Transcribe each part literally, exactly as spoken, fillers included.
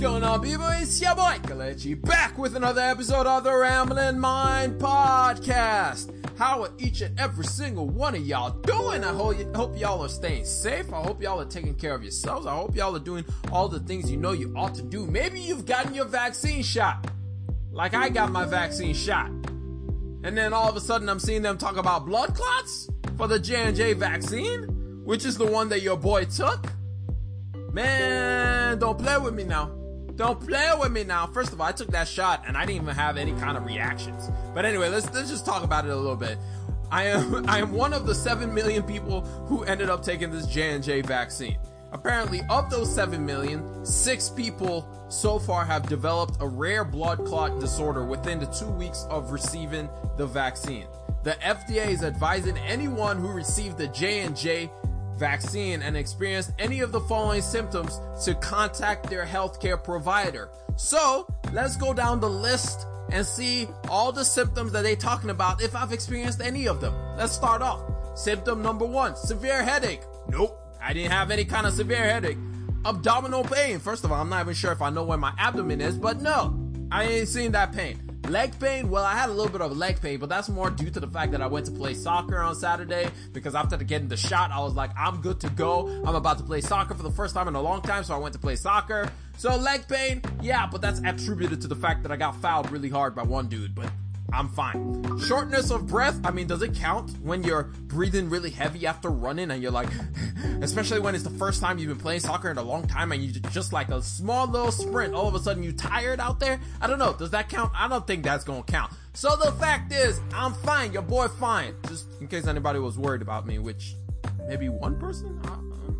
going on, people? It's your boy, Kalechi, back with another episode of the Ramblin' Mind Podcast. How are each and every single one of y'all doing? I hope, you, hope y'all are staying safe. I hope y'all are taking care of yourselves. I hope y'all are doing all the things you know you ought to do. Maybe you've gotten your vaccine shot, like I got my vaccine shot. And then all of a sudden, I'm seeing them talk about blood clots for the J and J vaccine, which is the one that your boy took. Man, don't play with me now. Don't play with me now. First of all, I took that shot and I didn't even have any kind of reactions. But anyway, let's let's just talk about it a little bit. I am I am one of the seven million people who ended up taking this J and J vaccine. Apparently, of those seven million, six people so far have developed a rare blood clot disorder within the two weeks of receiving the vaccine. The F D A is advising anyone who received the J and J vaccine and experienced any of the following symptoms to contact their healthcare provider. So let's go down the list and see all the symptoms that they're talking about, if I've experienced any of them. Let's start off. Symptom number one, severe headache. Nope, I didn't have any kind of severe headache. Abdominal pain. First of all, I'm not even sure if I know where my abdomen is, but no, I ain't seen that pain. Leg pain? Well, I had a little bit of leg pain, but that's more due to the fact that I went to play soccer on Saturday, because after getting the shot, I was like, I'm good to go. I'm about to play soccer for the first time in a long time, so I went to play soccer. So leg pain, yeah, but that's attributed to the fact that I got fouled really hard by one dude, but I'm fine. Shortness of breath? I mean, does it count when you're breathing really heavy after running and you're like, especially when it's the first time you've been playing soccer in a long time and you just like a small little sprint, all of a sudden you tired out there? I don't know. Does that count? I don't think that's gonna count. So the fact is, I'm fine. Your boy fine. Just in case anybody was worried about me, which maybe one person? Uh,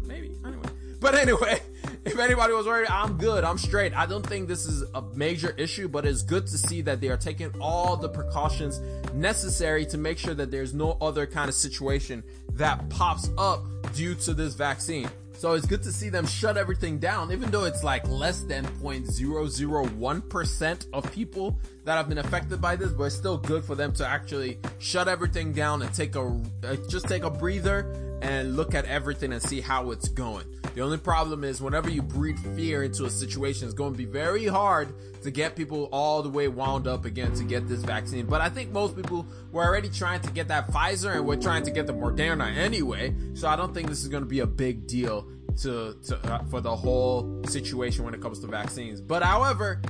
maybe. Anyway. But anyway, if anybody was worried, I'm good. I'm straight. I don't think this is a major issue, but it's good to see that they are taking all the precautions necessary to make sure that there's no other kind of situation that pops up due to this vaccine. So it's good to see them shut everything down, even though it's like less than zero point zero zero one percent of people that have been affected by this, but it's still good for them to actually shut everything down and take a, uh, just take a breather and look at everything and see how it's going. The only problem is whenever you breed fear into a situation, it's going to be very hard to get people all the way wound up again to get this vaccine. But I think most people were already trying to get that Pfizer and we're trying to get the Moderna anyway. So I don't think this is going to be a big deal to, to uh, for the whole situation when it comes to vaccines. But however,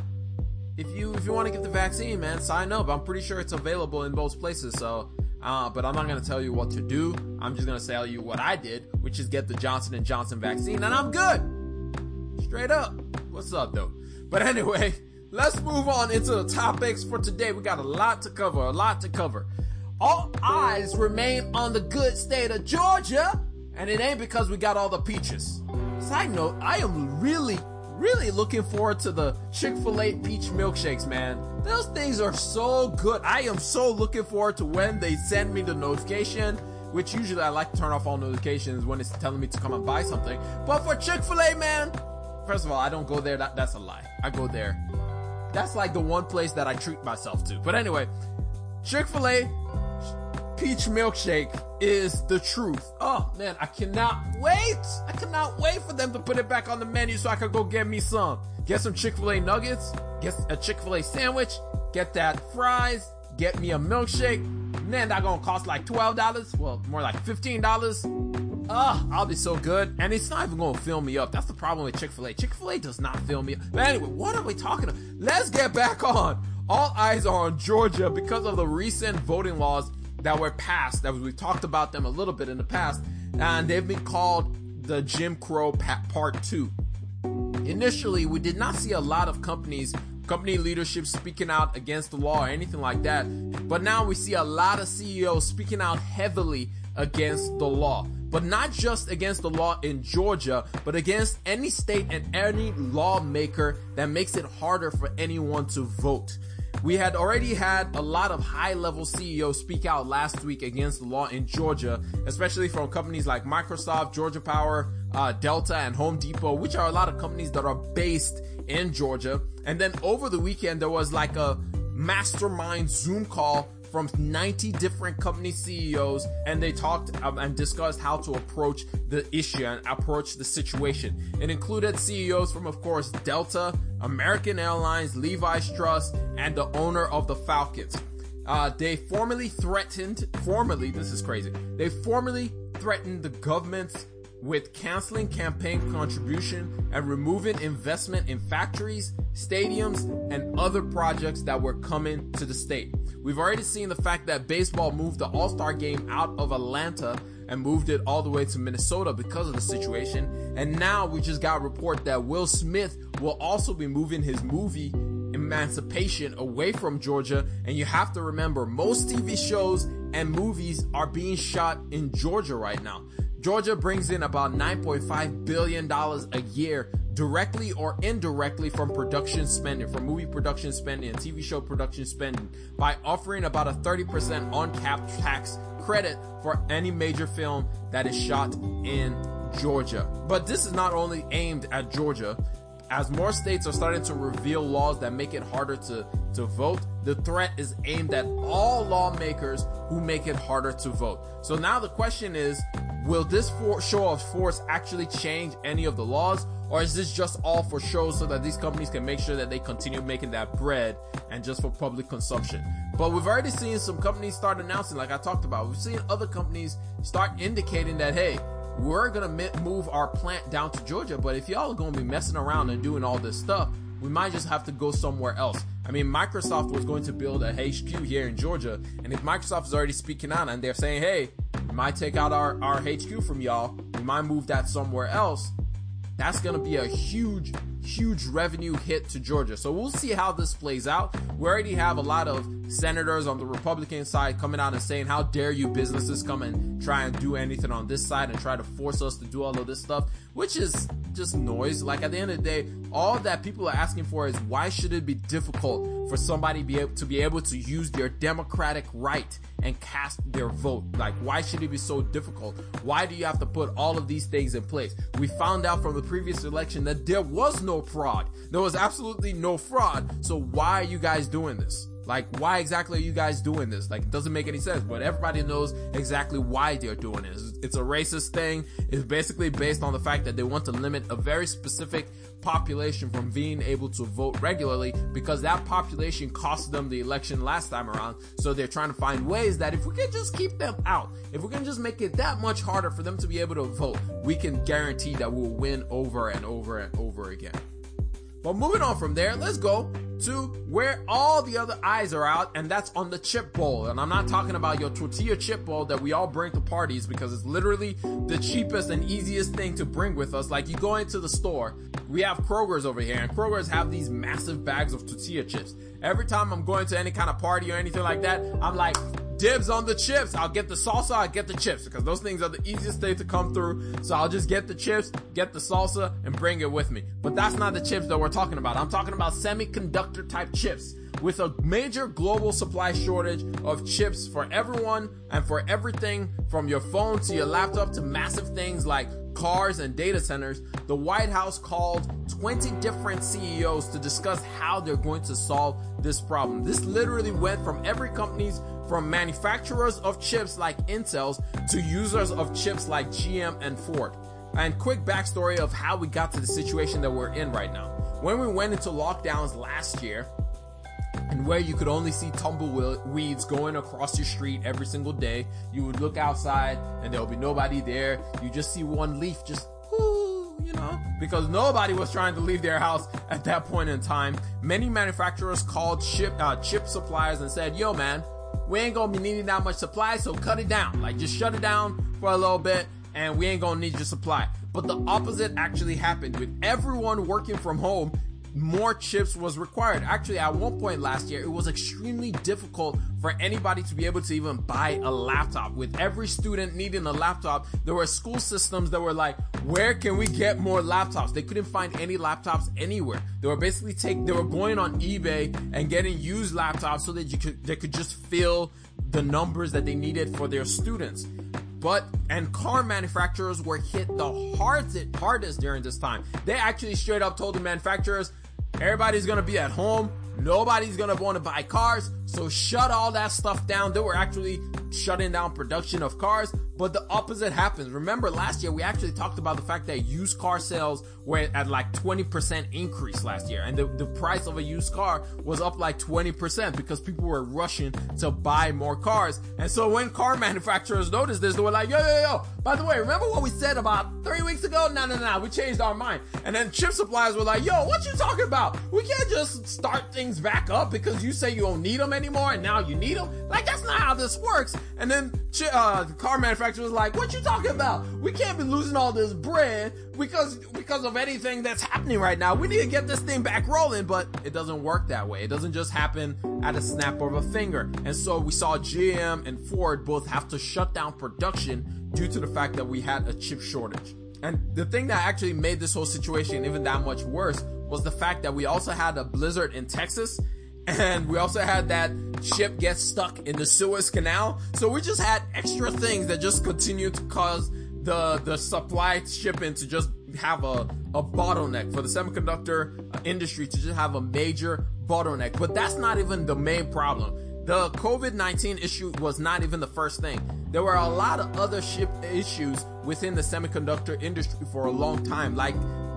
if you if you want to get the vaccine, man, sign up. I'm pretty sure it's available in most places. So. Uh, but I'm not going to tell you what to do. I'm just going to tell you what I did, which is get the Johnson and Johnson vaccine, and I'm good. Straight up. What's up, though? But anyway, let's move on into the topics for today. We got a lot to cover, a lot to cover. All eyes remain on the good state of Georgia, and it ain't because we got all the peaches. Side note, I am really, really looking forward to the Chick-fil-A peach milkshakes, man. Those things are so good. I am so looking forward to when they send me the notification, which usually I like to turn off all notifications when it's telling me to come and buy something. But for Chick-fil-A, man, first of all, I don't go there. That, that's a lie. I go there. That's like the one place that I treat myself to. But anyway, Chick-fil-A peach milkshake is the truth. Oh man, I cannot wait. I cannot wait for them to put it back on the menu so I could go get me some. Get some Chick-fil-A nuggets, get a Chick-fil-A sandwich, get that fries, get me a milkshake. Man, that gonna cost like twelve dollars. Well, more like fifteen dollars. Oh, I'll be so good. And it's not even gonna fill me up. That's the problem with Chick-fil-A. Chick-fil-A does not fill me up. But anyway, what are we talking about? Let's get back on. All eyes are on Georgia because of the recent voting laws that were passed, that we've talked about them a little bit in the past, and they've been called the Jim Crow Part two. Initially, we did not see a lot of companies, company leadership speaking out against the law or anything like that, but now we see a lot of C E Os speaking out heavily against the law, but not just against the law in Georgia, but against any state and any lawmaker that makes it harder for anyone to vote. We had already had a lot of high-level C E Os speak out last week against the law in Georgia, especially from companies like Microsoft, Georgia Power, uh, Delta, and Home Depot, which are a lot of companies that are based in Georgia. And then over the weekend, there was like a mastermind Zoom call from ninety different company C E Os, and they talked um, and discussed how to approach the issue and approach the situation. It included C E Os from, of course, Delta, American Airlines, Levi Strauss, and the owner of the Falcons. Uh, they formally threatened, formally, this is crazy, they formally threatened the government with canceling campaign contribution and removing investment in factories, stadiums, and other projects that were coming to the state. We've already seen the fact that baseball moved the All-Star game out of Atlanta and moved it all the way to Minnesota because of the situation. And now we just got a report that Will Smith will also be moving his movie Emancipation away from Georgia. And you have to remember, most T V shows and movies are being shot in Georgia right now. Georgia brings in about nine point five billion dollars a year, directly or indirectly, from production spending, from movie production spending and T V show production spending, by offering about a thirty percent uncapped tax credit for any major film that is shot in Georgia. But this is not only aimed at Georgia. As more states are starting to reveal laws that make it harder to, to vote, the threat is aimed at all lawmakers who make it harder to vote. So now the question is, will this for- show of force actually change any of the laws? Or is this just all for show so that these companies can make sure that they continue making that bread and just for public consumption? But we've already seen some companies start announcing, like I talked about. We've seen other companies start indicating that, hey, we're going to move our plant down to Georgia, but if y'all are going to be messing around and doing all this stuff, we might just have to go somewhere else. I mean, Microsoft was going to build a H Q here in Georgia, and if Microsoft is already speaking out and they're saying, hey, we might take out our, our H Q from y'all, we might move that somewhere else, that's going to be a huge, huge revenue hit to Georgia. So we'll see how this plays out. We already have a lot of senators on the Republican side coming out and saying, how dare you businesses come and try and do anything on this side and try to force us to do all of this stuff, which is just noise. Like, at the end of the day, all that people are asking for is, why should it be difficult for somebody be able to be able to use their democratic right and cast their vote? Like, why should it be so difficult? Why do you have to put all of these things in place? We found out from the previous election that there was no fraud. There was absolutely no fraud. So why are you guys doing this? Like, why exactly are you guys doing this? Like, it doesn't make any sense, but everybody knows exactly why they're doing it. It's a racist thing. It's basically based on the fact that they want to limit a very specific population from being able to vote regularly, because that population cost them the election last time around. So they're trying to find ways that if we can just keep them out, if we can just make it that much harder for them to be able to vote, we can guarantee that we'll win over and over and over again. But moving on from there, let's go to where all the other eyes are out, and that's on the chip bowl. And I'm not talking about your tortilla chip bowl that we all bring to parties, because it's literally the cheapest and easiest thing to bring with us. Like, you go into the store, we have Kroger's over here, and Kroger's have these massive bags of tortilla chips. Every time I'm going to any kind of party or anything like that, I'm like, dibs on the chips. I'll get the salsa, I'll get the chips, because those things are the easiest thing to come through. So I'll just get the chips, get the salsa, and bring it with me. But that's not the chips that we're talking about. I'm talking about semiconductor type chips. With a major global supply shortage of chips for everyone and for everything from your phone to your laptop to massive things like cars and data centers, the White House called twenty different C E Os to discuss how they're going to solve this problem. This literally went from every company's, from manufacturers of chips like Intel's to users of chips like G M and Ford. And quick backstory of how we got to the situation that we're in right now. When we went into lockdowns last year, and where you could only see tumbleweeds going across your street every single day, you would look outside and there would be nobody there. You just see one leaf just, ooh, you know, because nobody was trying to leave their house at that point in time. Many manufacturers called chip, uh, chip suppliers and said, yo, man, we ain't gonna be needing that much supply, so cut it down. Like, just shut it down for a little bit, and we ain't gonna need your supply. But the opposite actually happened. With everyone working from home, more chips was required. Actually, at one point last year, it was extremely difficult for anybody to be able to even buy a laptop. With every student needing a laptop, there were school systems that were like, where can we get more laptops? They couldn't find any laptops anywhere. They were basically take, they were going on eBay and getting used laptops so that you could, they could just fill the numbers that they needed for their students. But, and car manufacturers were hit the hardest, hardest during this time. They actually straight up told the manufacturers, everybody's gonna be at home. Nobody's gonna want to buy cars. So shut all that stuff down. They were actually shutting down production of cars, but the opposite happens. Remember last year, we actually talked about the fact that used car sales were at like twenty percent increase last year. And the, the price of a used car was up like twenty percent because people were rushing to buy more cars. And so when car manufacturers noticed this, they were like, yo, yo, yo, by the way, remember what we said about three weeks ago? No, no, no, we changed our mind. And then chip suppliers were like, yo, what you talking about? We can't just start things back up because you say you don't need them anymore and now you need them. Like, that's not how this works. And then uh, the car manufacturer was like, what you talking about? We can't be losing all this bread because because of anything that's happening right now. We need to get this thing back rolling, but it doesn't work that way. It doesn't just happen at a snap of a finger. And so we saw G M and Ford both have to shut down production due to the fact that we had a chip shortage. And the thing that actually made this whole situation even that much worse was the fact that we also had a blizzard in Texas, and we also had that ship get stuck in the Suez Canal. So we just had extra things that just continued to cause the, the supply shipping to just have a, a bottleneck, for the semiconductor industry to just have a major bottleneck. But that's not even the main problem. The COVID nineteen issue was not even the first thing. There were a lot of other ship issues within the semiconductor industry for a long time, like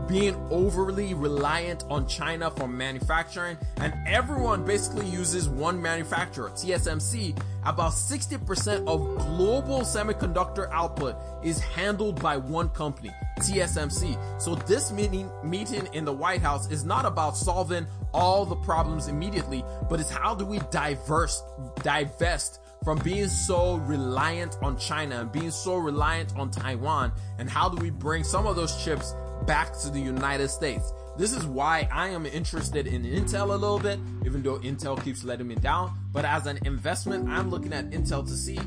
being overly reliant on China for manufacturing, and everyone basically uses one manufacturer, T S M C. About sixty percent of global semiconductor output is handled by one company, T S M C. So this meeting, meeting in the White House is not about solving all the problems immediately, but it's how do we diverse, divest from being so reliant on China and being so reliant on Taiwan, and how do we bring some of those chips back to the United States. This is why I am interested in Intel a little bit, even though Intel keeps letting me down. But as an investment, I'm looking at Intel to see,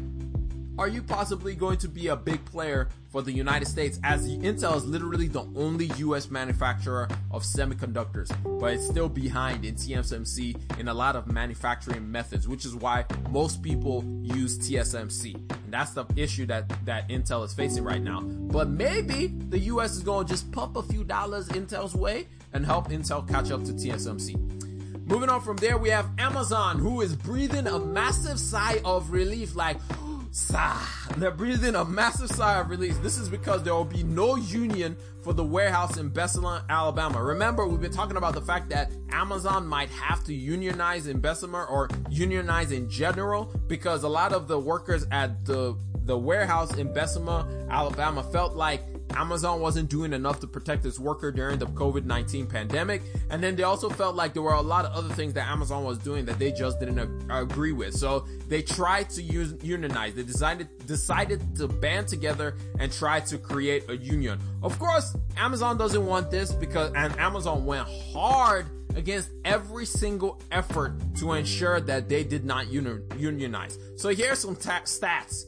are you possibly going to be a big player for the United States, as Intel is literally the only U S manufacturer of semiconductors, but it's still behind in T S M C in a lot of manufacturing methods, which is why most people use T S M C. And that's the issue that, that Intel is facing right now. But maybe the U S is going to just pump a few dollars Intel's way and help Intel catch up to T S M C. Moving on from there, we have Amazon, who is breathing a massive sigh of relief, like, they're breathing a massive sigh of relief. This is because there will be no union for the warehouse in Bessemer, Alabama. Remember, we've been talking about the fact that Amazon might have to unionize in Bessemer, or unionize in general, because a lot of the workers at the, the warehouse in Bessemer, Alabama felt like Amazon wasn't doing enough to protect its worker during the COVID nineteen pandemic. And then they also felt like there were a lot of other things that Amazon was doing that they just didn't ag- agree with. So they tried to use, unionize. They decided, decided to band together and try to create a union. Of course, Amazon doesn't want this because, and Amazon went hard against every single effort to ensure that they did not uni- unionize. So here's some ta- stats.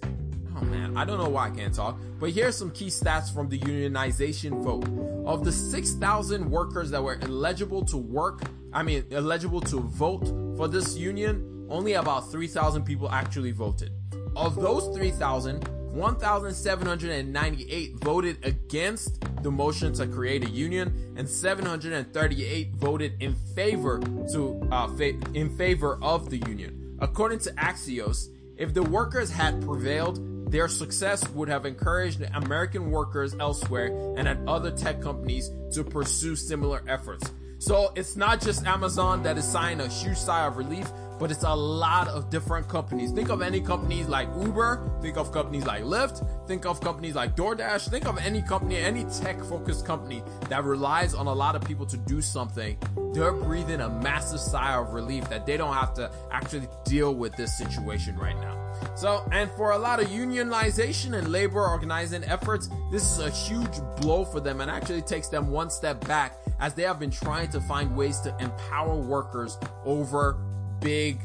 Oh man, I don't know why I can't talk, but here's some key stats from the unionization vote. Of the six thousand workers that were eligible to work, I mean, eligible to vote for this union, only about three thousand people actually voted. Of those three thousand, one thousand seven hundred ninety-eight voted against the motion to create a union, and seven hundred thirty-eight voted in favor to, uh, fa- in favor of the union. According to Axios, if the workers had prevailed, their success would have encouraged American workers elsewhere and at other tech companies to pursue similar efforts. So it's not just Amazon that is sighing a huge sigh of relief, but it's a lot of different companies. Think of any companies like Uber, think of companies like Lyft, think of companies like DoorDash, think of any company, any tech-focused company that relies on a lot of people to do something. They're breathing a massive sigh of relief that they don't have to actually deal with this situation right now. So, and for a lot of unionization and labor organizing efforts, this is a huge blow for them and actually takes them one step back, as they have been trying to find ways to empower workers over big,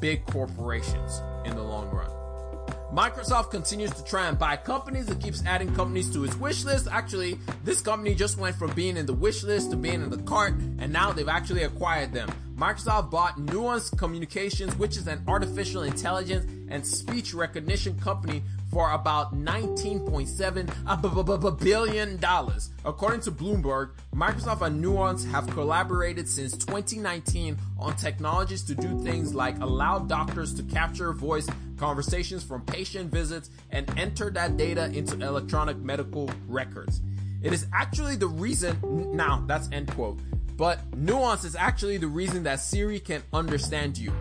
big corporations in the long run. Microsoft continues to try and buy companies. It keeps adding companies to its wish list. Actually, this company just went from being in the wish list to being in the cart, and now they've actually acquired them. Microsoft bought Nuance Communications, which is an artificial intelligence and speech recognition company, for about nineteen point seven billion dollars. According to Bloomberg, Microsoft and Nuance have collaborated since twenty nineteen on technologies to do things like allow doctors to capture voice conversations from patient visits and enter that data into electronic medical records. It is actually the reason, now that's end quote, but Nuance is actually the reason that Siri can understand you.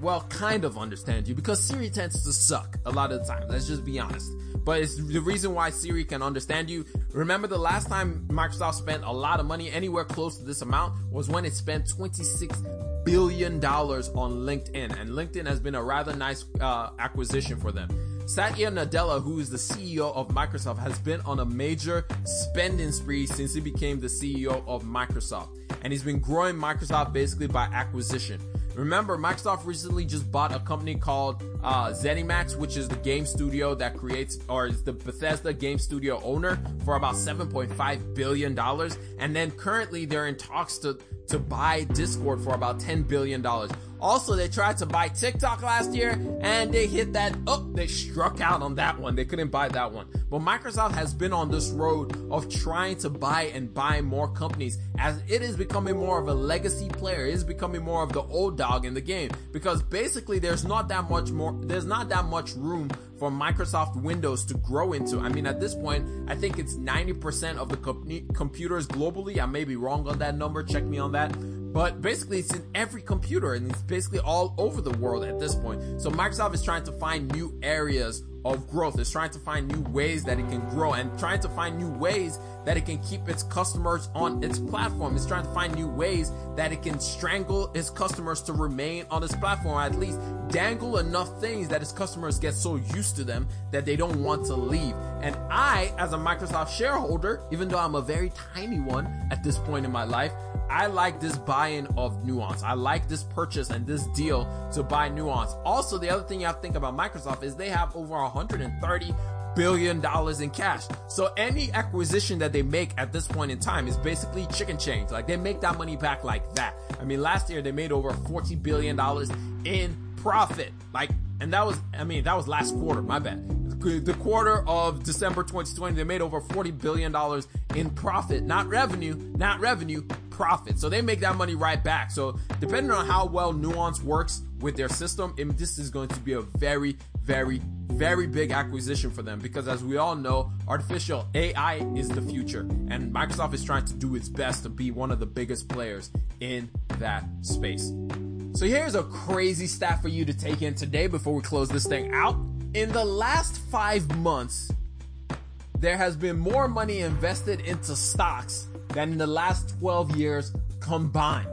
Well, kind of understand you, because Siri tends to suck a lot of the time, let's just be honest. But it's the reason why Siri can understand you. Remember the last time Microsoft spent a lot of money anywhere close to this amount was when it spent twenty-six billion dollars on LinkedIn. And LinkedIn has been a rather nice uh, acquisition for them. Satya Nadella, who is the C E O of Microsoft, has been on a major spending spree since he became the C E O of Microsoft. And he's been growing Microsoft basically by acquisition. Remember, Microsoft recently just bought a company called uh, Zenimax, which is the game studio that creates, or is the Bethesda game studio owner, for about seven point five billion dollars. And then currently they're in talks to, to buy Discord for about ten billion dollars. Also, they tried to buy TikTok last year and they hit that up. Oh, they struck out on that one. They couldn't buy that one. But Microsoft has been on this road of trying to buy and buy more companies, as it is becoming more of a legacy player. It is becoming more of the old dog in the game, because basically there's not that much more, there's not that much room for Microsoft Windows to grow into. I mean, at this point, I think it's ninety percent of the com- computers globally. I may be wrong on that number. Check me on that. But basically, it's in every computer, and it's basically all over the world at this point. So Microsoft is trying to find new areas of growth. It's trying to find new ways that it can grow, and trying to find new ways that it can keep its customers on its platform. It's trying to find new ways that it can strangle its customers to remain on its platform, or at least dangle enough things that its customers get so used to them that they don't want to leave. And I, as a Microsoft shareholder, even though I'm a very tiny one at this point in my life, I like this buy-in of Nuance. I like this purchase and this deal to buy Nuance. Also, the other thing you have to think about Microsoft is they have over one hundred thirty billion dollars in cash. So any acquisition that they make at this point in time is basically chicken change. Like, they make that money back like that. I mean, last year they made over forty billion dollars in profit. Like, and that was, I mean, that was last quarter, my bad. The quarter of December twenty twenty, they made over forty billion dollars in profit, not revenue, not revenue, profit. So they make that money right back. So depending on how well Nuance works with their system, it, this is going to be a very, very, very big acquisition for them, because as we all know, artificial A I is the future, and Microsoft is trying to do its best to be one of the biggest players in that space. So here's a crazy stat for you to take in today before we close this thing out. In the last five months, there has been more money invested into stocks than in the last twelve years combined.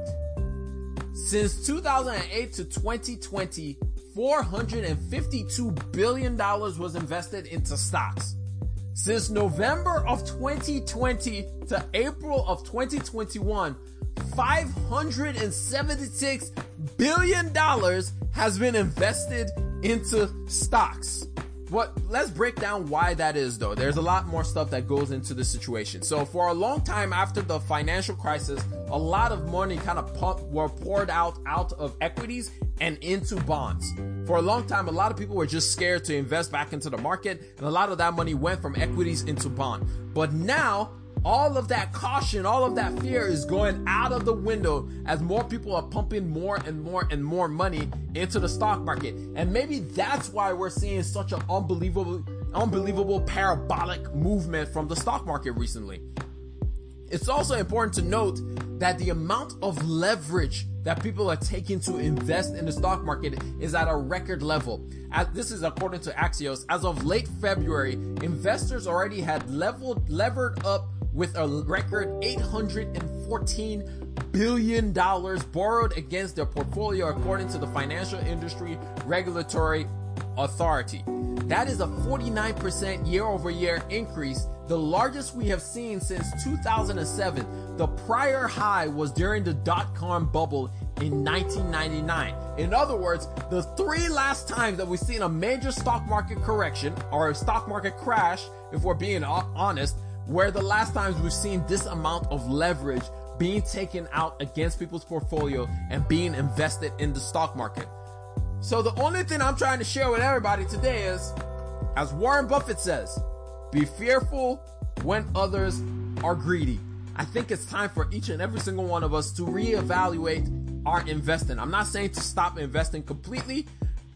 Since two thousand eight to twenty twenty, four hundred fifty-two billion dollars was invested into stocks. Since November of twenty twenty to April of twenty twenty-one, five hundred seventy-six billion dollars has been invested into stocks. What, let's break down why that is, though. There's a lot more stuff that goes into the situation. So for a long time after the financial crisis, a lot of money kind of pumped, were poured out out of equities and into bonds. For a long time, a lot of people were just scared to invest back into the market, and a lot of that money went from equities into bond. But now, all of that caution, all of that fear is going out of the window as more people are pumping more and more and more money into the stock market. And maybe that's why we're seeing such an unbelievable, unbelievable parabolic movement from the stock market recently. It's also important to note that the amount of leverage that people are taking to invest in the stock market is at a record level. As this is according to Axios, as of late February, investors already had leveled, levered up with a record eight hundred fourteen billion dollars borrowed against their portfolio, according to the Financial Industry Regulatory Authority. That is a forty-nine percent year-over-year increase, the largest we have seen since two thousand seven. The prior high was during the dot-com bubble in nineteen ninety-nine. In other words, the three last times that we've seen a major stock market correction or a stock market crash, if we're being honest, where the last times we've seen this amount of leverage being taken out against people's portfolio and being invested in the stock market. So the only thing I'm trying to share with everybody today is As Warren Buffett says, be fearful when others are greedy. I think it's time for each and every single one of us to reevaluate our investing. I'm not saying to stop investing completely.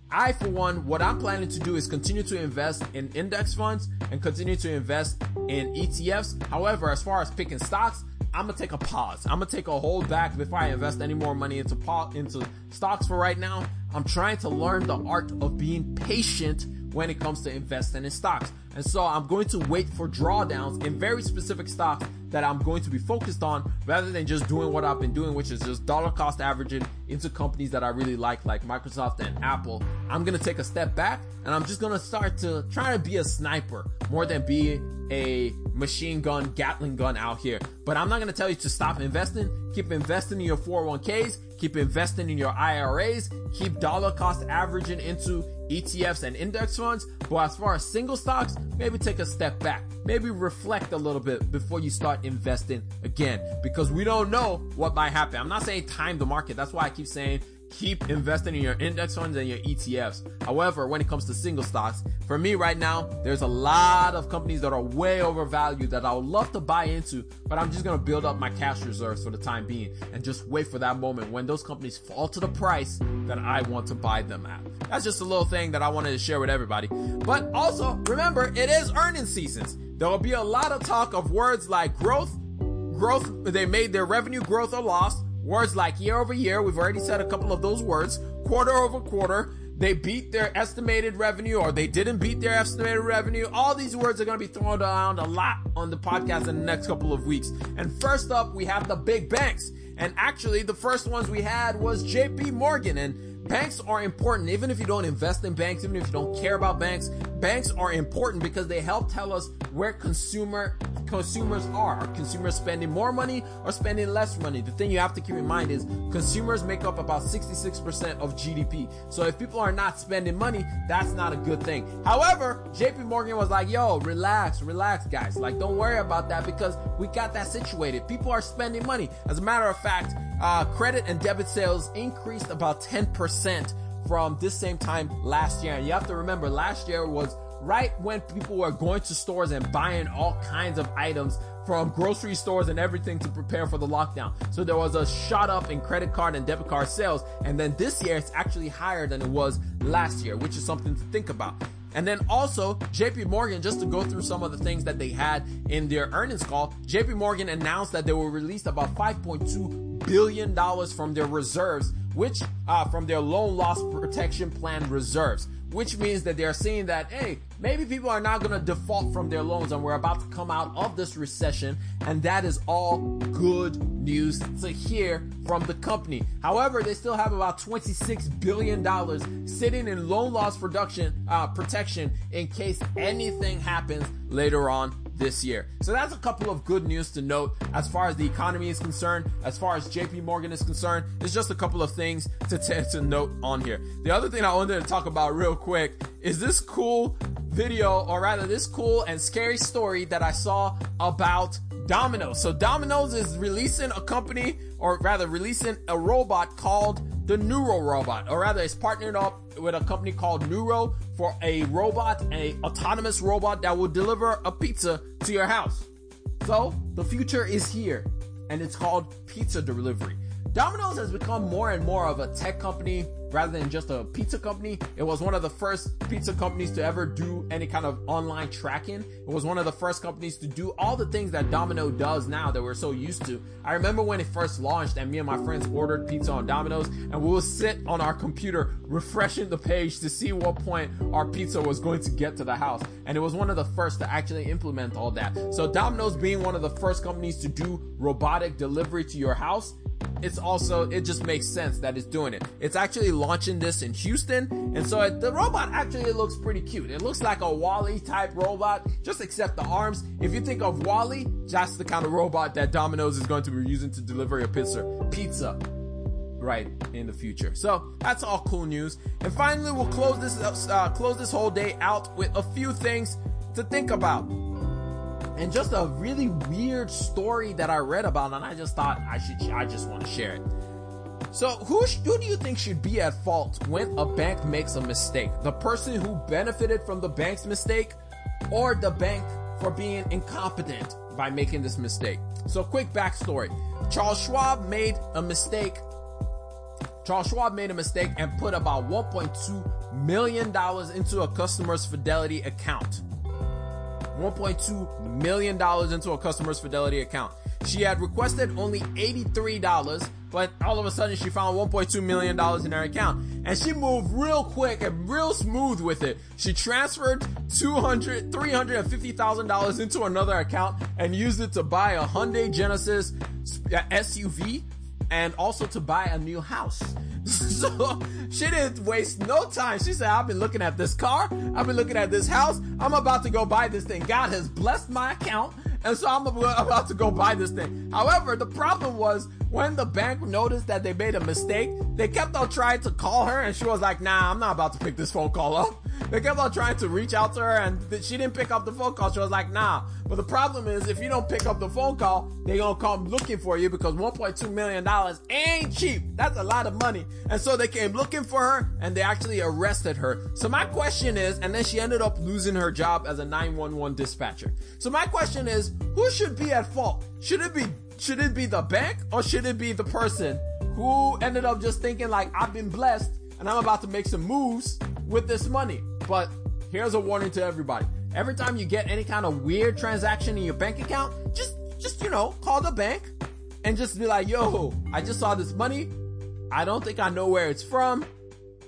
I, for one, what I'm planning to do is continue to invest in index funds and continue to invest in E T Fs. However, as far as picking stocks, I'm going to take a pause. I'm going to take a hold back before I invest any more money into po- into stocks for right now. I'm trying to learn the art of being patient when it comes to investing in stocks. And so I'm going to wait for drawdowns in very specific stocks that I'm going to be focused on rather than just doing what I've been doing, which is just dollar cost averaging into companies that I really like, like Microsoft and Apple. I'm going to take a step back and I'm just going to start to try to be a sniper more than be a machine gun, Gatling gun out here. But I'm not going to tell you to stop investing. Keep investing in your four oh one k's. Keep investing in your I R As. Keep dollar cost averaging into E T Fs and index funds. But as far as single stocks, maybe take a step back. Maybe reflect a little bit before you start investing again, because we don't know what might happen. I'm not saying time the market. That's why I keep saying keep investing in your index funds and your E T Fs. However, when it comes to single stocks, for me right now, there's a lot of companies that are way overvalued that I would love to buy into, but I'm just going to build up my cash reserves for the time being and just wait for that moment when those companies fall to the price that I want to buy them at. That's just a little thing that I wanted to share with everybody. But also, remember, it is earnings seasons. There will be a lot of talk of words like growth, growth, they made their revenue growth or loss. Words like year over year, we've already said a couple of those words. Quarter over quarter, they beat their estimated revenue or they didn't beat their estimated revenue. All these words are going to be thrown around a lot on the podcast in the next couple of weeks. And first up, we have the big banks. And actually, the first ones we had was J P Morgan. And banks are important. Even if you don't invest in banks, even if you don't care about banks, banks are important because they help tell us where consumer consumers are. Are consumers spending more money or spending less money? The thing you have to keep in mind is consumers make up about sixty-six percent of G D P. So if people are not spending money, that's not a good thing. However, J P Morgan was like, yo, relax, relax, guys. Like, don't worry about that because we got that situated. People are spending money. As a matter of fact, uh, credit and debit sales increased about ten percent from this same time last year. And you have to remember, last year was right when people were going to stores and buying all kinds of items from grocery stores and everything to prepare for the lockdown. So there was a shot up in credit card and debit card sales. And then this year, it's actually higher than it was last year, which is something to think about. And then also J P Morgan, just to go through some of the things that they had in their earnings call, J P Morgan announced that they will release about five point two billion dollars from their reserves, which uh, from their loan loss protection plan reserves, which means that they're seeing that, hey, maybe people are not going to default from their loans and we're about to come out of this recession. And that is all good news to hear from the company. However, they still have about twenty-six billion dollars sitting in loan loss production, uh, protection in case anything happens later on this year. So that's a couple of good news to note as far as the economy is concerned, as far as J P Morgan is concerned. It's just a couple of things to t- to note on here. The other thing I wanted to talk about real quick is this cool video, or rather this cool and scary story that I saw about Domino's. So Domino's is releasing a company, or rather releasing a robot called the Nuro robot, or rather it's partnered up with a company called Nuro for a robot, a autonomous robot that will deliver a pizza to your house. So the future is here and it's called pizza delivery. Domino's has become more and more of a tech company rather than just a pizza company. It was one of the first pizza companies to ever do any kind of online tracking. It was one of the first companies to do all the things that Domino does now that we're so used to. I remember when it first launched and me and my friends ordered pizza on Domino's and we would sit on our computer refreshing the page to see what point our pizza was going to get to the house. And it was one of the first to actually implement all that. So Domino's being one of the first companies to do robotic delivery to your house, it's also, it just makes sense that it's doing it. It's actually launching this in Houston. And so it, the robot actually looks pretty cute. It looks like a WALL-E type robot, just except the arms. If you think of WALL-E, that's the kind of robot that Domino's is going to be using to deliver your pizza, pizza right in the future. So that's all cool news. And finally, we'll close this, uh, close this whole day out with a few things to think about. And just a really weird story that I read about and I just thought I should, I just want to share it. So who, who do you think should be at fault when a bank makes a mistake? The person who benefited from the bank's mistake, or the bank for being incompetent by making this mistake? So quick backstory. Charles Schwab made a mistake. Charles Schwab made a mistake and put about one point two million dollars into a customer's Fidelity account. one point two million dollars into a customer's Fidelity account. She had requested only eighty-three dollars, but all of a sudden she found one point two million dollars in her account. And she moved real quick and real smooth with it. She transferred two hundred, three hundred fifty thousand dollars into another account and used it to buy a Hyundai Genesis S U V and also to buy a new house. So she didn't waste no time. She said, I've been looking at this car. I've been looking at this house. I'm about to go buy this thing. God has blessed my account. And so I'm about to go buy this thing. However, the problem was when the bank noticed that they made a mistake, they kept on trying to call her and she was like, nah, I'm not about to pick this phone call up. They kept on trying to reach out to her and she didn't pick up the phone call. She was like, nah. But the problem is if you don't pick up the phone call, they're going to come looking for you because one point two million dollars ain't cheap. That's a lot of money. And so they came looking for her and they actually arrested her. So my question is, and then she ended up losing her job as a nine one one dispatcher. So my question is, who should be at fault? Should it be, should it be the bank or should it be the person who ended up just thinking like, I've been blessed and I'm about to make some moves with this money? But here's a warning to everybody. Every time you get any kind of weird transaction in your bank account, just, just, you know, call the bank and just be like, yo, I just saw this money. I don't think I know where it's from.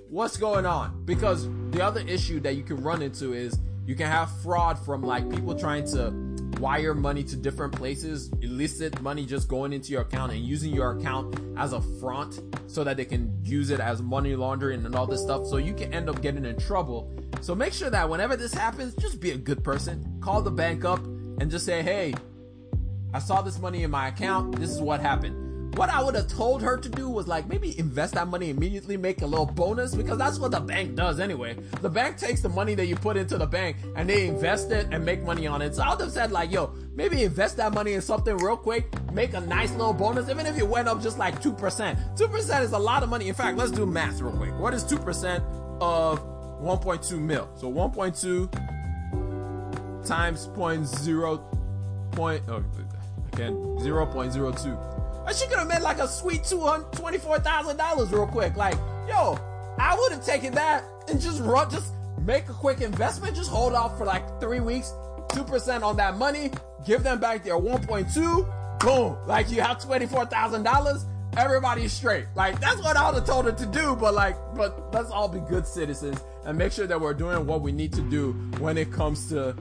What's going on? Because the other issue that you can run into is you can have fraud from like people trying to wire money to different places, illicit money just going into your account and using your account as a front so that they can use it as money laundering and all this stuff. So you can end up getting in trouble. So make sure that whenever this happens, just be a good person. Call the bank up and just say, hey, I saw this money in my account. This is what happened. What I would have told her to do was like maybe invest that money immediately, make a little bonus, because that's what the bank does anyway. The bank takes the money that you put into the bank and they invest it and make money on it. So I would have said like, yo, maybe invest that money in something real quick, make a nice little bonus, even if it went up just like two percent. two percent is a lot of money. In fact, let's do math real quick. What is two percent of one point two mil? So one point two times zero point zero two. And she could have made like a sweet two hundred twenty-four thousand dollars real quick. Like, yo, I would have taken that and just run, just make a quick investment. Just hold off for like three weeks, two percent on that money. Give them back their one point two. Boom. Like you have twenty-four thousand dollars. Everybody's straight. Like that's what I would have told her to do. But like, but let's all be good citizens and make sure that we're doing what we need to do when it comes to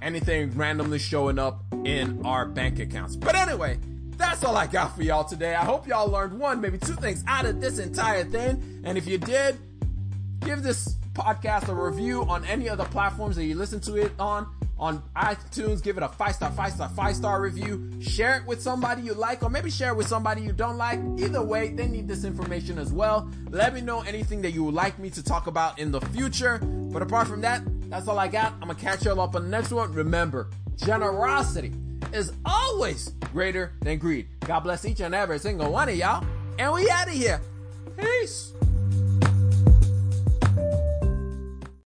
anything randomly showing up in our bank accounts. But anyway, that's all I got for y'all today. I hope y'all learned one, maybe two things out of this entire thing. And if you did, give this podcast a review on any of the platforms that you listen to it on. On iTunes, give it a five-star, five-star, five-star review. Share it with somebody you like, or maybe share it with somebody you don't like. Either way, they need this information as well. Let me know anything that you would like me to talk about in the future. But apart from that, that's all I got. I'm going to catch y'all up on the next one. Remember, generosity is always greater than greed. God bless each and every single one of y'all. And we out of here. Peace.